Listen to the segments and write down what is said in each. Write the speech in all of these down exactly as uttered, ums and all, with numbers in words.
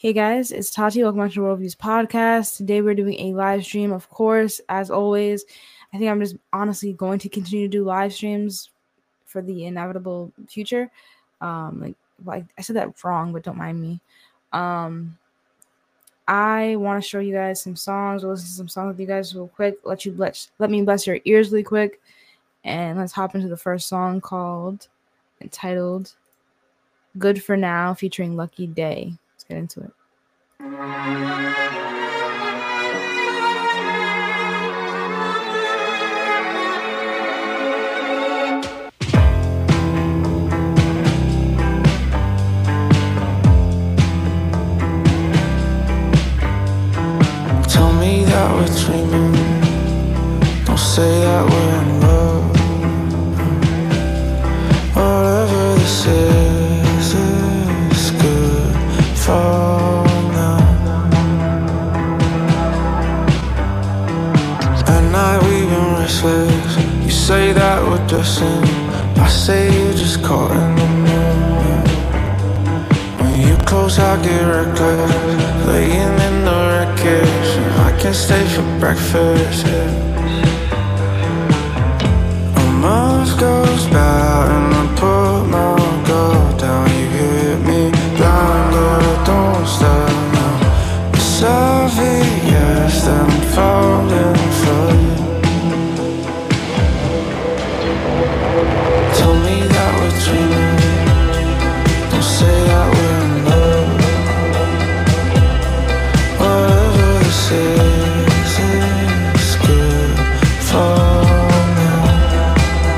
Hey guys, it's Tati. Welcome back to Worldviews Podcast. Today we're doing a live stream, of course, as always. I think I'm just honestly going to continue to do live streams for the inevitable future. Um, like, like I said that wrong, but don't mind me. Um, I want to show you guys some songs. We'll listen to some songs with you guys real quick. Let you bless, let me bless your ears really quick, and let's hop into the first song called, entitled, "Good for Now" featuring Lucky Day. Get into it. Tell me that we're dreaming. Don't say that we're in love. Whatever this is. You say that we're dressing, I say you just caught in the moment. When you close I get reckless, laying in the wreckage, and I can't stay for breakfast, yeah. A month goes by and I put my guard down. You hit me blind, girl, don't stop now. It's obvious that I'm falling for you. Don't say that we're in love. Whatever this is, it's good for now.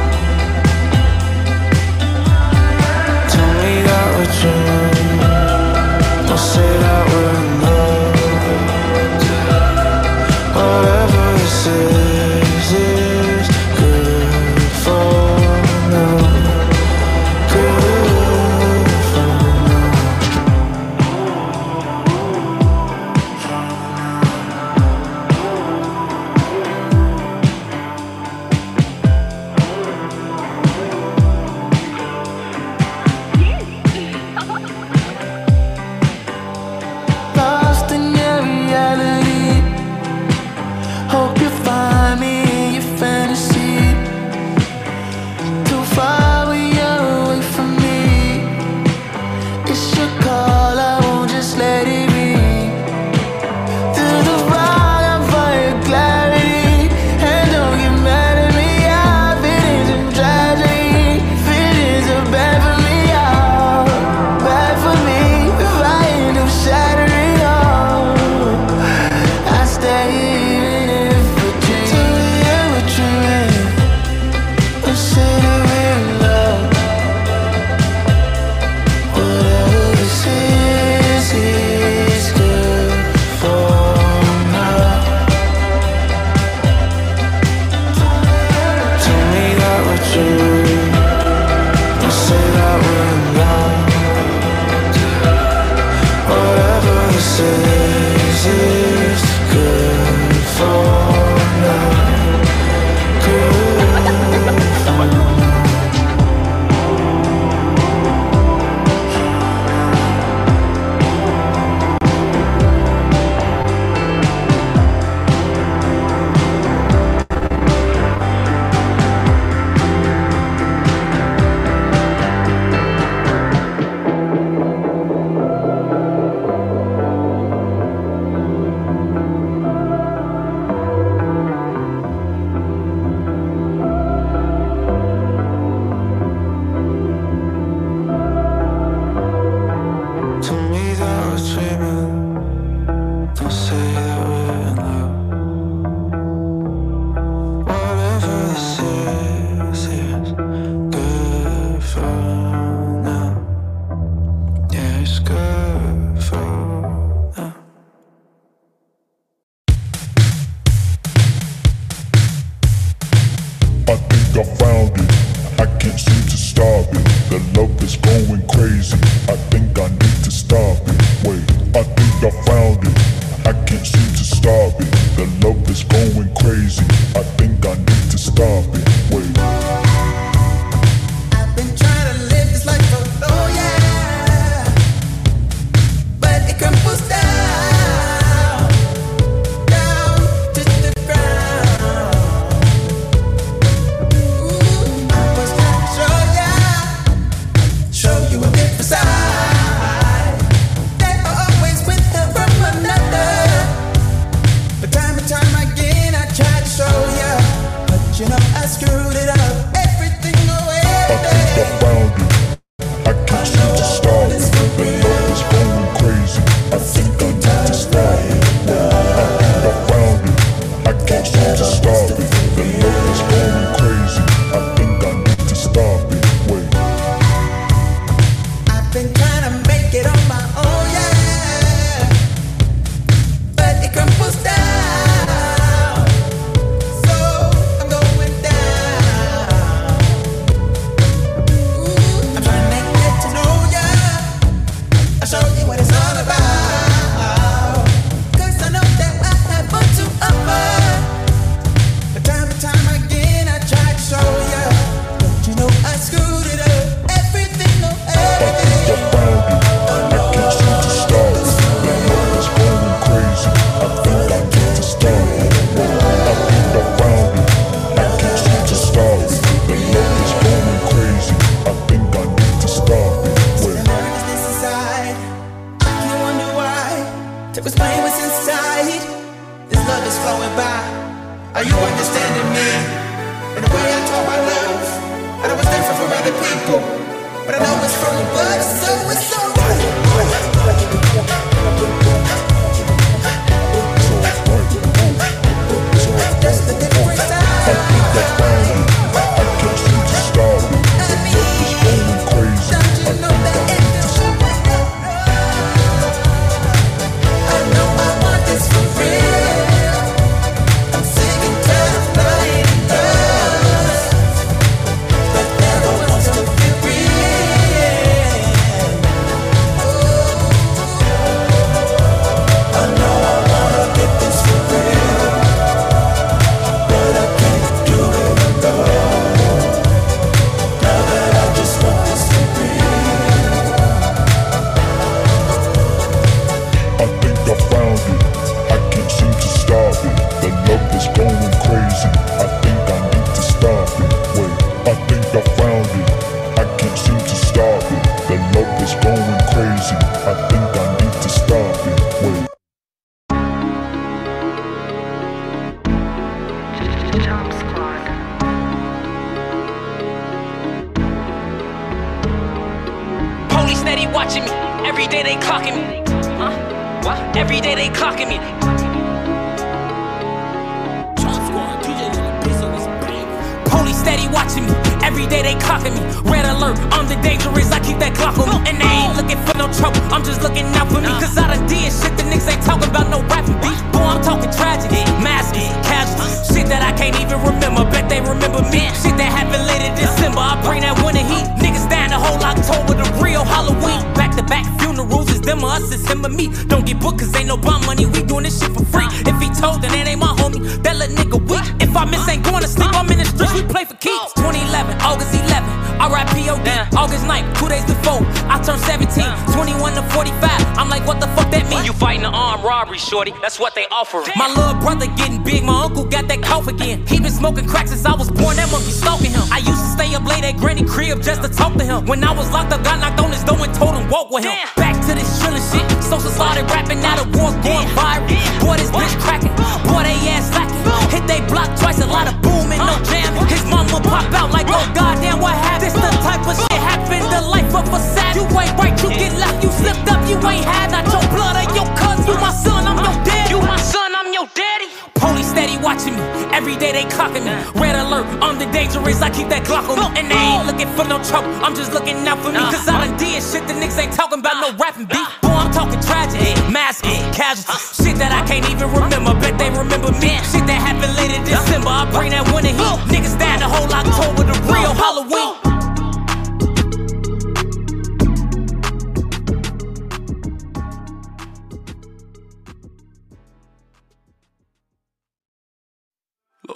Shorty, that's what they offer. My little brother getting big, my uncle got that cough again. He been smoking crack since I was born, that monkey stalking him. I used to stay up late at granny crib just to talk to him. When I was locked up, got knocked on his door and told him walk with him. Back to this drilling shit, social started rapping, now the war's going viral. Boy, this bitch cracking, boy, they ass lacking. Hit they block twice, a lot of booming, no jamming. His mama pop out like, oh goddamn, what happened? This the type of shit happened, the life of a sad. You ain't right, you get left, you slipped up, you ain't had not your blood or your cousin. You my son, I'm your daddy. You my son, I'm your daddy. Police steady watching me. Every day they clocking me. Red alert, I'm the dangerous, I keep that Glock on me. And they ain't looking for no trouble, I'm just looking out for me. Cause I done did shit the niggas ain't talking about no rapping beat. Boy, I'm talking tragedy, masses, casualties. Shit that I can't even remember, bet they remember me. Shit that happened late in December, I bring that winter heat. Niggas died the whole October, the real Halloween.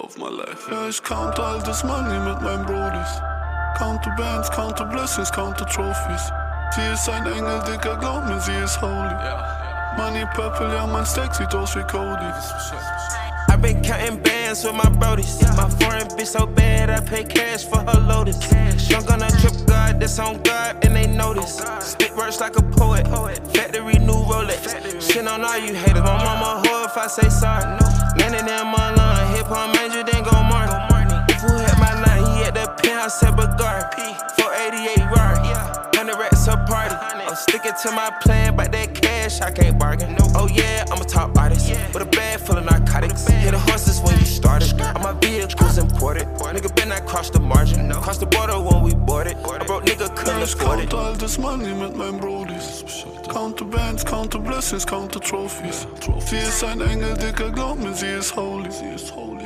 Auf my life. Ja, ich count all das Money mit meinen Brodies. Counter Bands, counter Blessings, counter Trophies. Sie ist ein Engel, Dicker, glaub mir, sie ist holy. Money Purple, ja, mein Stack sieht aus wie Cody. I've been counting bands with my brodies. My foreign bitch so bad, I pay cash for her lotus. Drunk on a trip, God, that's on God, and they know this. Spit words like a poet, factory new Rolex. Shit on all you haters, my mama whore if I say sorry. None of them on line, hip hop major, then go morning. If who had my line, he had that penthouse at Bogart. four eighty-eight Rari, one hundred racks a party. I'm sticking to my plan, but that cash I can't bargain. Oh yeah, I'm a top artist, with a bag full of narcotics. Hit the horses when you started, all my vehicles imported. Nigga been I crossed the margin, crossed the border when we boarded. I broke nigga couldn't afford it. Count all this money mit meinen Brodies. Count the bands, count the blessings, count the trophies. Sie ist ein Engel, dicker, glaub mir, sie ist holy.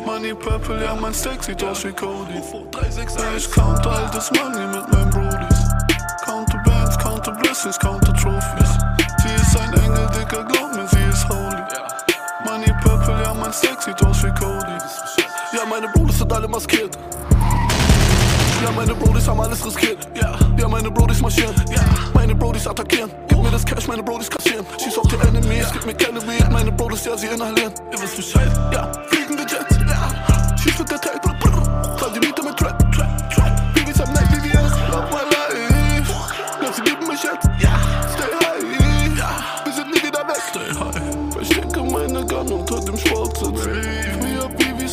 Money purple, ja mein Stack sieht aus wie Cody. Ich count all this money mit meinen Brodies. Count the bands, count the blessings, count the trophies. Sie ist ein Engel, dicker, glaub mir, sie ist holy. Money purple, ja mein Stack sieht aus wie Cody. Ja, meine Brudis sind alle maskiert. Ja, meine Brudis haben alles riskiert. Ja, ja meine Brudis marschieren. Ja, meine Brudis attackieren. Gib mir das Cash, meine Brudis kassieren. Schieß auf die Enemies, gib mir keine Weed. Meine Brudis, ja, sie inhalieren. Ihr wisst Bescheid. Ja, fliegende Jets. Ja, schieß mit der Tape. Fall die Miete mit Trap. Trap, Trap. Babys am Night, wie die erst. Love my life. Ja, sie geben mich jetzt. Ja, stay high. Ja, wir sind nie wieder weg. Stay high. Verstecke meine Gun unter dem schwarzen Sleeve.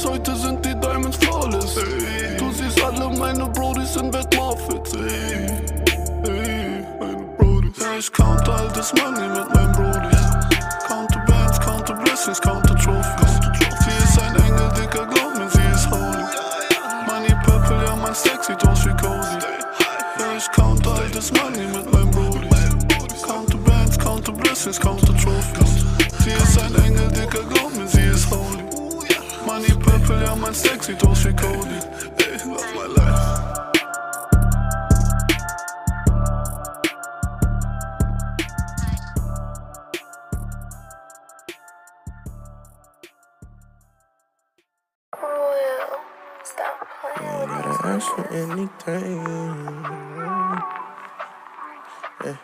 Heute sind die Diamonds flawless, ey. Du siehst alle meine Brodies sind Wettmuffets, ey. Ey, meine Brodies. Ja, ich count all das Money mit meinen Brodies. Count the bands, count the blessings, count the trophies. Sie ist ein Engel, dicker, glaub mir, sie ist holy. Money purple, ja mein Stack sieht aus wie Cozy. Ja, ich count all das Money mit meinen Brodies. Count the bands, count the blessings, count the trophies. Sie ist ein Engel, dicker, glaub mir, sie ist holy. Money purple, ja mein Stack sieht aus wie Cody. Ey, love my life. Will, stop playing. You gotta ask for anything. Hey.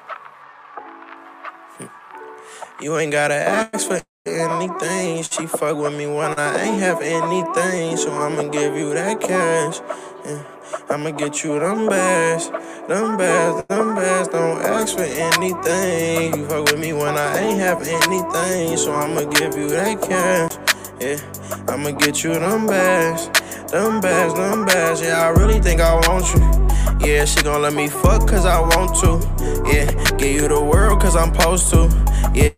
You ain't gotta ask for anything, she fuck with me when I ain't have anything. So I'ma give you that cash, yeah. I'ma get you them bags, them bags, them bags. Don't ask for anything. You fuck with me when I ain't have anything. So I'ma give you that cash, yeah. I'ma get you them bags, them bags, them bags. Yeah, I really think I want you. Yeah, she gon' let me fuck cause I want to. Yeah, give you the world cause I'm supposed to. Yeah,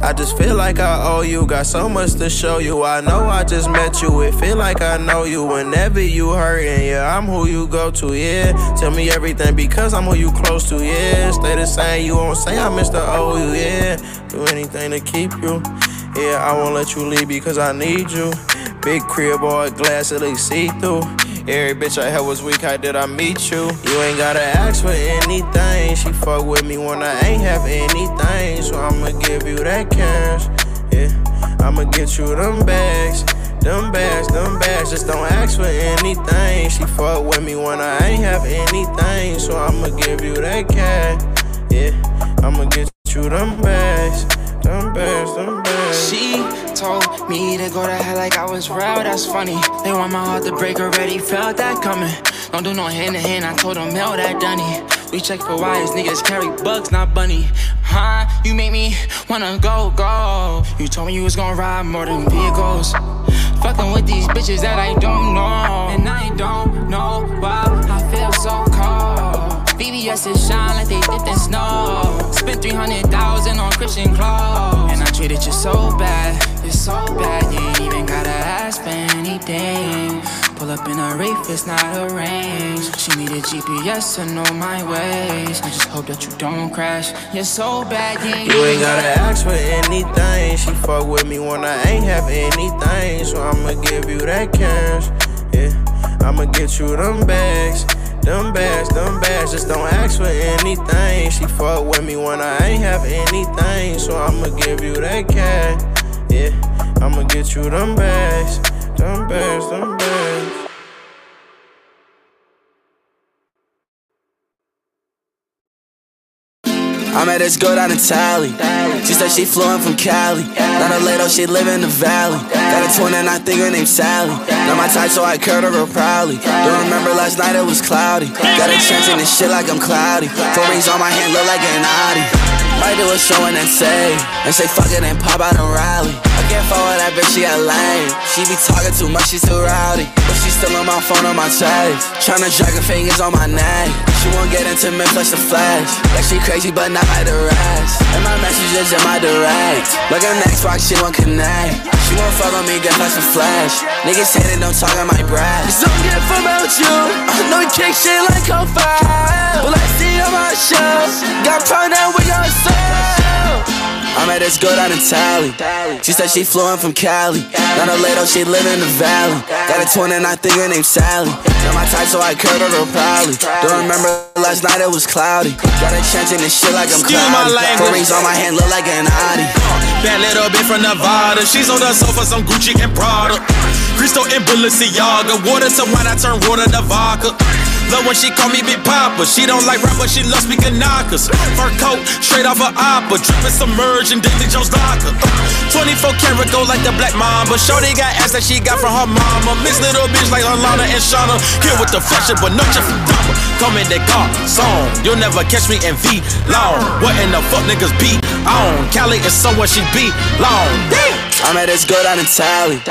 I just feel like I owe you. Got so much to show you. I know I just met you. It feel like I know you. Whenever you hurtin', yeah, I'm who you go to, yeah. Tell me everything because I'm who you close to, yeah. Stay the same, you won't say I miss the owe you, yeah. Do anything to keep you. Yeah, I won't let you leave because I need you. Big crib or a glass that they see-through. Every bitch I had was weak, how did I meet you? You ain't gotta ask for anything. She fuck with me when I ain't have anything. So I'ma give you that cash, yeah. I'ma get you them bags, them bags, them bags. Just don't ask for anything. She fuck with me when I ain't have anything. So I'ma give you that cash, yeah. I'ma get you them bags, them bags, them bags. She told me to go to hell like I was proud, that's funny. They want my heart to break already, felt that coming. Don't do no hand to hand, I told them hell that dunny. We check for wires, niggas carry bugs, not bunny. Huh, you make me wanna go, go. You told me you was gonna ride more than vehicles. Fucking with these bitches that I don't know. And I don't know why I feel so cold. B B S's shine like they dipped in snow. Spent three hundred thousand on Christian clothes. And I treated you so bad, it's so bad. You ain't even gotta ask for anything. Pull up in a Wraith, it's not arranged. She need a G P S to know my ways. I just hope that you don't crash, you're so bad. You ain't, you ain't gotta ask for anything. She fuck with me when I ain't have anything. So I'ma give you that cash, yeah. I'ma get you them bags, them bags, them bags. Just don't ask for anything. She fuck with me when I ain't have anything. So I'ma give you that cash, yeah. I'ma get you them bags, them bags, them bags. I met this girl down in Tally. She said she flew in from Cali. Not a little, she live in the valley. Got a twin and I think her name's Sally. Not my type, so I curled her real proudly. Don't remember last night, it was cloudy. Got a chance in this shit like I'm cloudy. Four rings on my hand look like an Audi. Might do a show and then say, and say fuck it and pop out and rally. I can't follow that bitch, she a lame. She be talking too much, she's too rowdy. But she still on my phone on my text, tryna drag her fingers on my neck. She won't get into me, flash the flash. Like she crazy, but not like the rest. And my messages in my direct. Like an Xbox, she won't connect. She won't follow me, get flash the flash. Niggas hate it, don't talk on my breath. Just don't get about you. I know you kick shit like I'm five. Well, I see on my show. Got pregnant with your son. I met this girl down in Tally. She said she flew in from Cali. Not a little, she live in the valley. Got a twin and I think her name's Sally. Not my type, so I curved her real proudly. Don't remember last night, it was cloudy. Got a chance in this shit like I'm cloudy. Four rings on my hand look like an Audi. Bad little bitch from Nevada. She's on the sofa, some Gucci and Prada. Cristo and Balenciaga. Water to wine, I turn water to vodka. Love when she call me Big Papa. She don't like rap, but she loves me Kanakas. Fur coat, straight off her opera. Drippin' submerged in David Jones locker. Twenty-four karat go like the black mamba. Shorty got ass that she got from her mama. Miss little bitch like Alana and Shauna. Here with the fashion, but not your dumber. Come in the car, song. You'll never catch me in V long. What in the fuck niggas be on? Khaled is somewhere she be long. I met this girl down in Tally.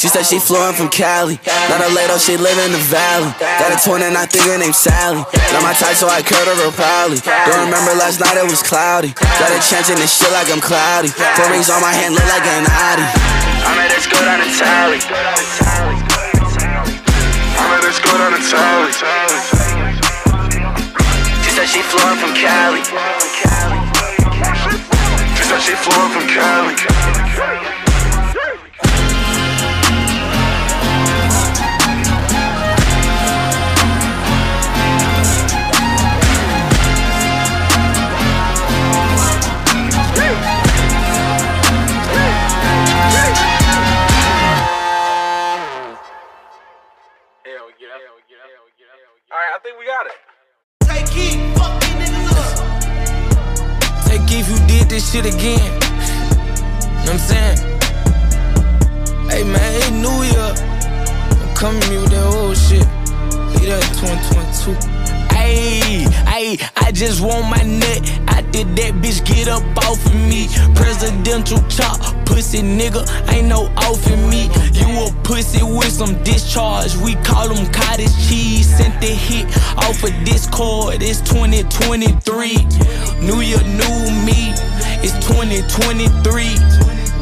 She said she flew in from Cali. Not a lady, she live in the valley. Got a twin and I think her name's Sally. Not my type, so I curled her real proudly. Don't remember last night, it was cloudy. Got a chance in this shit like I'm cloudy. Four rings on my hand look like an Audi. I met this girl down in Tally. I met this girl down in Tally. She said she flew in from Cali. She said she flew in from Cali. Alright, I think we got it. Take Keith, fuck these niggas up. Take Keith, you did this shit again. You know what I'm saying? Hey man, it's New Year. Don't come at me with that old shit. Leave that twenty twenty-two. Ayy, ayy, I just want my neck. I did that bitch, get up off of me. Presidential chop. Pussy nigga, ain't no off in me. You a pussy with some discharge. We call them cottage cheese. Sent the hit off of Discord. It's twenty twenty-three. New year, new me. It's twenty twenty-three.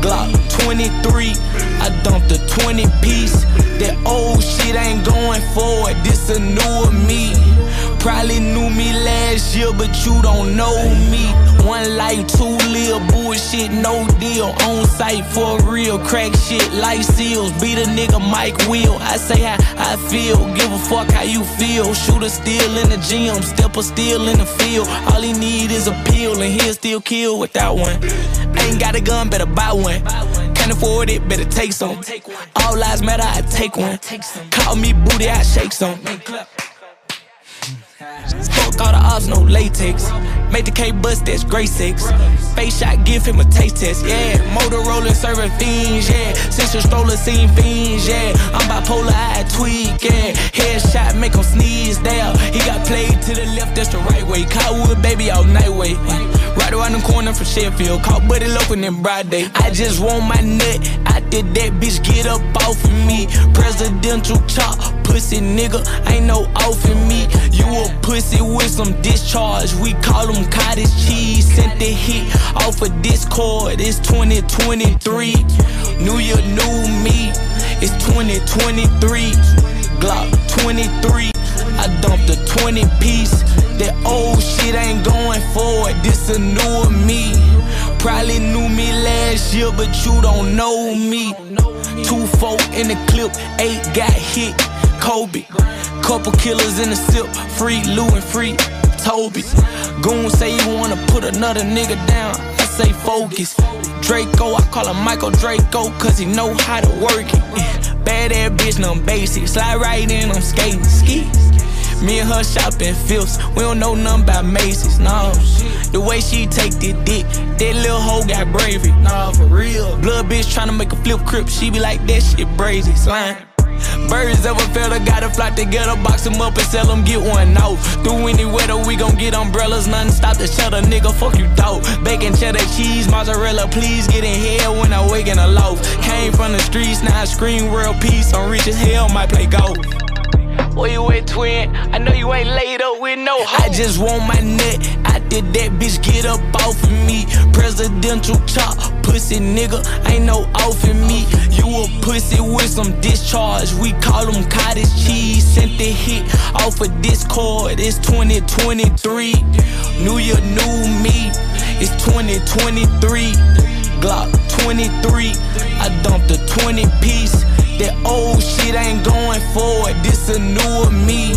Glock twenty-three. I dumped a twenty piece. That old shit ain't going forward. This a newer me. Probably knew me last year, but you don't know me. One life, two live, bullshit, no deal. On site for real, crack shit like seals. Beat a nigga, Mike Will. I say how I feel, give a fuck how you feel. Shooter still in the gym, stepper still in the field. All he need is a pill and he'll still kill with that one. Ain't got a gun, better buy one. Can't afford it, better take some. All lives matter, I take one. Call me booty, I shake some. Fuck all the odds, no latex. Make the K-Bus, that's grade six. Face shot, give him a taste test, yeah. Motorola serving fiends, yeah. Sensor stroller, seen fiends, yeah. I'm bipolar, I tweak, yeah. Headshot, make him sneeze, down. He got played to the left, that's the right way. Cottonwood, baby, all night way. Right around the corner from Sheffield. Caught buddy local in Broad Day. I just want my nut. I did that bitch, get up off of me. Presidential chop. Pussy nigga, ain't no off in me. You a pussy with some discharge. We call them cottage cheese. Sent the hit off of Discord. It's twenty twenty-three. New year, new me. It's twenty twenty-three. Glock twenty-three. I dumped a twenty piece. That old shit ain't going forward. This a newer me. Probably knew me last year, but you don't know me. Two four in the clip, eight got hit. Kobe, couple killers in the sip, free Lou and free Toby. Goon say you wanna put another nigga down, I say focus. Draco, I call him Michael Draco, cause he know how to work it. Bad ass bitch, no basic, slide right in, I'm skating, ski. Me and her shopping fifths, we don't know nothing about Macy's, no. The way she take the dick, that little hoe got bravery. Nah, for real. Blood bitch tryna make a flip crip, she be like, that shit brazy, slime. Birds of a feather gotta flock together, box them up and sell them, get one out. Through any weather, we gon' get umbrellas, nothing stop the shutter, nigga, fuck you thought. Bacon, cheddar, cheese, mozzarella, please get in here when I wake in a loft. Came from the streets, now I scream world peace, I'm rich as hell, might play golf. Where you at, twin? I know you ain't laid up with no hoe. I just want my nut, I did that bitch get up off of me. Presidential chop, pussy nigga, ain't no off in me. You a pussy with some discharge, we call them cottage cheese. Sent the hit off of Discord, it's twenty twenty-three. New year, new me, it's twenty twenty-three. Glock twenty-three, I dumped a twenty piece. That old shit ain't going forward, this a newer me.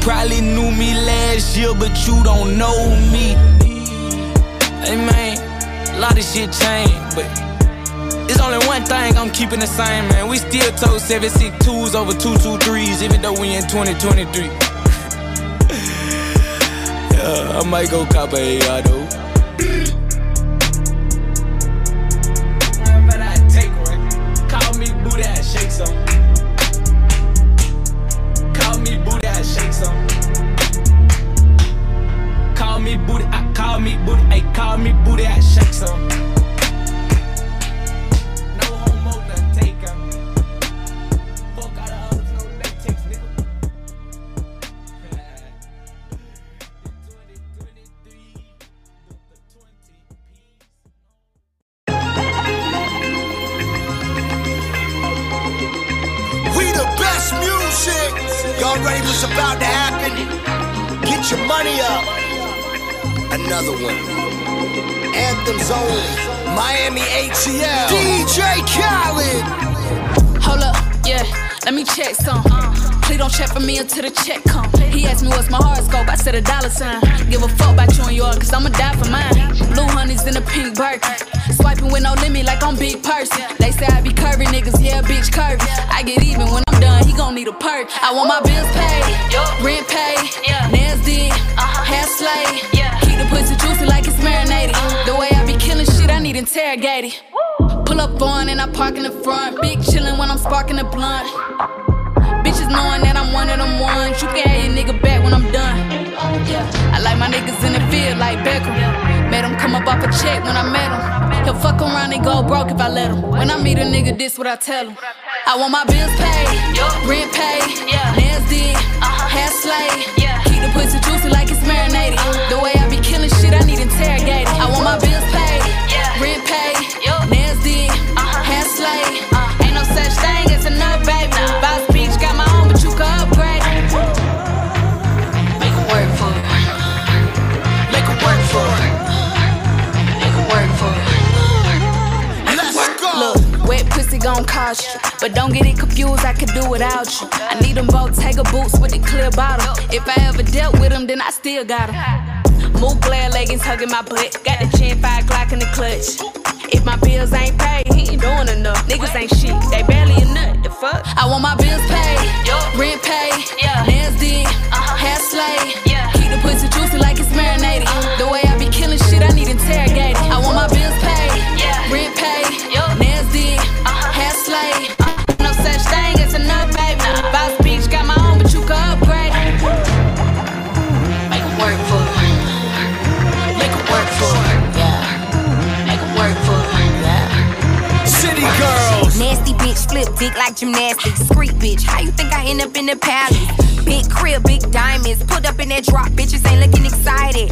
Probably knew me last year, but you don't know me. Hey man, a lot of shit changed, but it's only one thing I'm keeping the same, man. We still told seven six twos over two two threes, even though we in twenty twenty-three. Yeah, I might go cop a A R though. Shake some. Call me booty, I shake some. Call me booty, I call me booty, I call me booty, I shake some. No homo, none taken. Fuck out of others, no latex, nigga. Y'all ready what's about to happen? Get your money up. Another one. Anthems only. Miami A T L. D J Khaled. Hold up, yeah. Let me check some. Please don't check for me until the check come. He asked me what's my horoscope, I said a dollar sign. Give a fuck about you and yours, cause I'ma die for mine. Blue honeys in a pink Birkin. Swiping with no limit like I'm big person. They say I be curvy, niggas, yeah, bitch curvy. I get even when I'm done, he gon' need a perk. I want my bills paid, rent paid, nails did, hair slayed. Keep the pussy juicy like it's marinated. The way I be killing shit, I need interrogated. Pull up on and I park in the front. Big chillin' when I'm sparking a blunt. Bitches knowing that I'm one of them ones. You can have your nigga back when I'm done. I like my niggas in the field like Beckham. Made him come up off a check when I met him. He'll fuck around and go broke if I let him. When I meet a nigga, this what I tell him. I want my bills paid, rent paid, nails did, hair slayed. Keep the pussy juicy like it's marinated. The way I be killing shit, I need interrogated. I want my bills paid, rent paid, nails did, hair slayed. Ain't no such thing as a nerd, baby. Boss Peach got my own, but you can upgrade. Make it work for it. Make it work for it. Make it work for it. Wet pussy gon' cost you, but don't get it confused, I could do without you. I need them Bottega boots with the clear bottom. If I ever dealt with them, then I still got them. Move glare leggings hugging my butt. Got the chin five Glock in the clutch. If my bills ain't paid, he ain't doing enough. Niggas ain't shit, they barely a nut, the fuck. I want my bills paid, rent paid, nails did, hair slayed. Keep the pussy juicy like it's marinated. The way I be killing shit, I need interrogated. I want my bills paid, rent paid, nails did, hair slayed. No such thing as a nut, baby. Boss Beach got my own, but you can upgrade. Make it work for it. Make it work for it. Make it work for it. City girls. Nasty bitch, flip dick like gymnastics. Street bitch, how you think I end up in the palace? Big crib, big diamonds, put up in that drop, bitches ain't looking excited.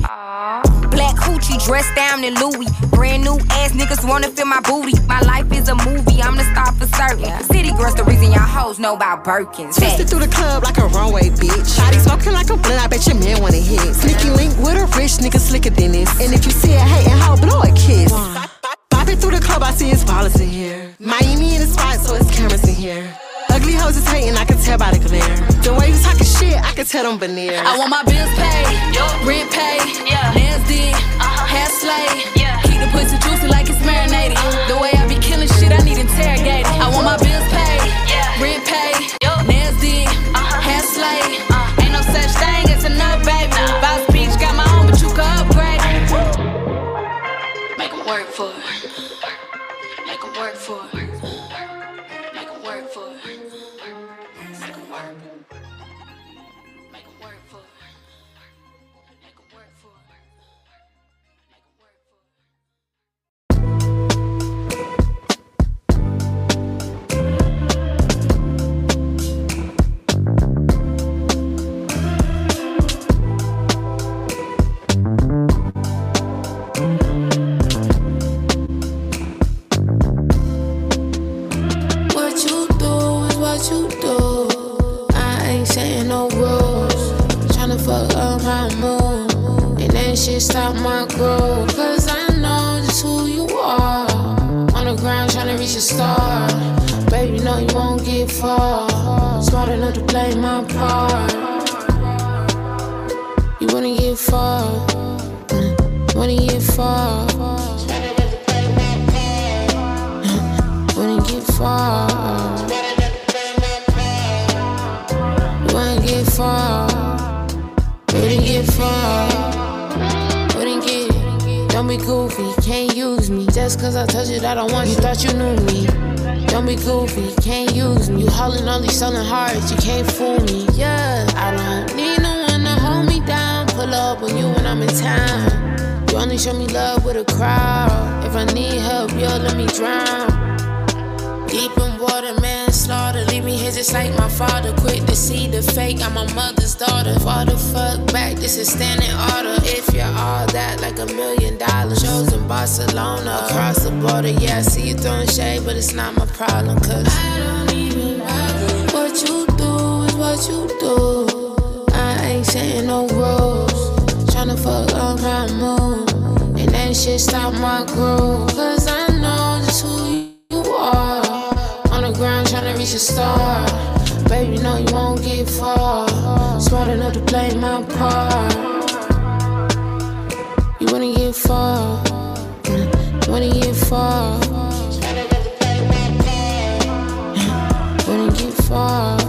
Black hoochie, dressed down in Louis. Brand new ass niggas wanna feel my booty. My life is a movie, I'm the star for certain. City girls, the reason y'all hoes know about Birkins. Twisted through the club like a runway, bitch. Body smoking like a blunt, I bet your man wanna hit. Sneaky link with a rich nigga slicker than this. And if you see a hatin' hoe, blow a kiss. Bopping through the club, I see his followers in here. Miami in the spot, so it's cameras in here. Ugly hoes is hating, I can tell by the glare. The way you talking shit, I can tell them veneer. I want my bills paid, rent paid, nails did, hair slayed. Keep the pussy juicy like it's marinated. The way I be killing shit, I need interrogated. I want my bills paid, rent paid, nails did, hair slayed. Ain't no such thing as a nut, baby. Boss Peach got my own, but you can upgrade. to reach a star. Baby, no, you won't get far. Smart enough to play my part. You wanna get far, mm, wanna get far. Smart enough to play my part. Wanna get far. Smart enough to play my part. You wanna get far, wouldn't get far, wouldn't get. Don't be goofy, can't use me. Just cause I touch it, I don't want you. You thought you knew me. Don't be goofy, can't use me. You hollering all these selling hearts, you can't fool me. Yeah, I don't need no one to hold me down. Pull up on you when I'm in town. You only show me love with a crowd. If I need help, you'll let me drown. Deep in water, manslaughter. Leave me here just like my father. Quick to see the fake, I'm my mother's daughter. Fall the fuck back, this is standing order. If you're all that, like a million dollars. Shows in Barcelona, across the border. Yeah, I see you throwing shade, but it's not my problem. Cause I don't even know what you do is what you do. I ain't setting no rules. Tryna fuck up my mood. And that shit stop my groove. Cause I know just who you are. Ground trying to reach a star. Baby, no, you won't get far. Smart enough to play my part. You wanna get far, you wanna get far. Smart enough to play my part. Wanna get far.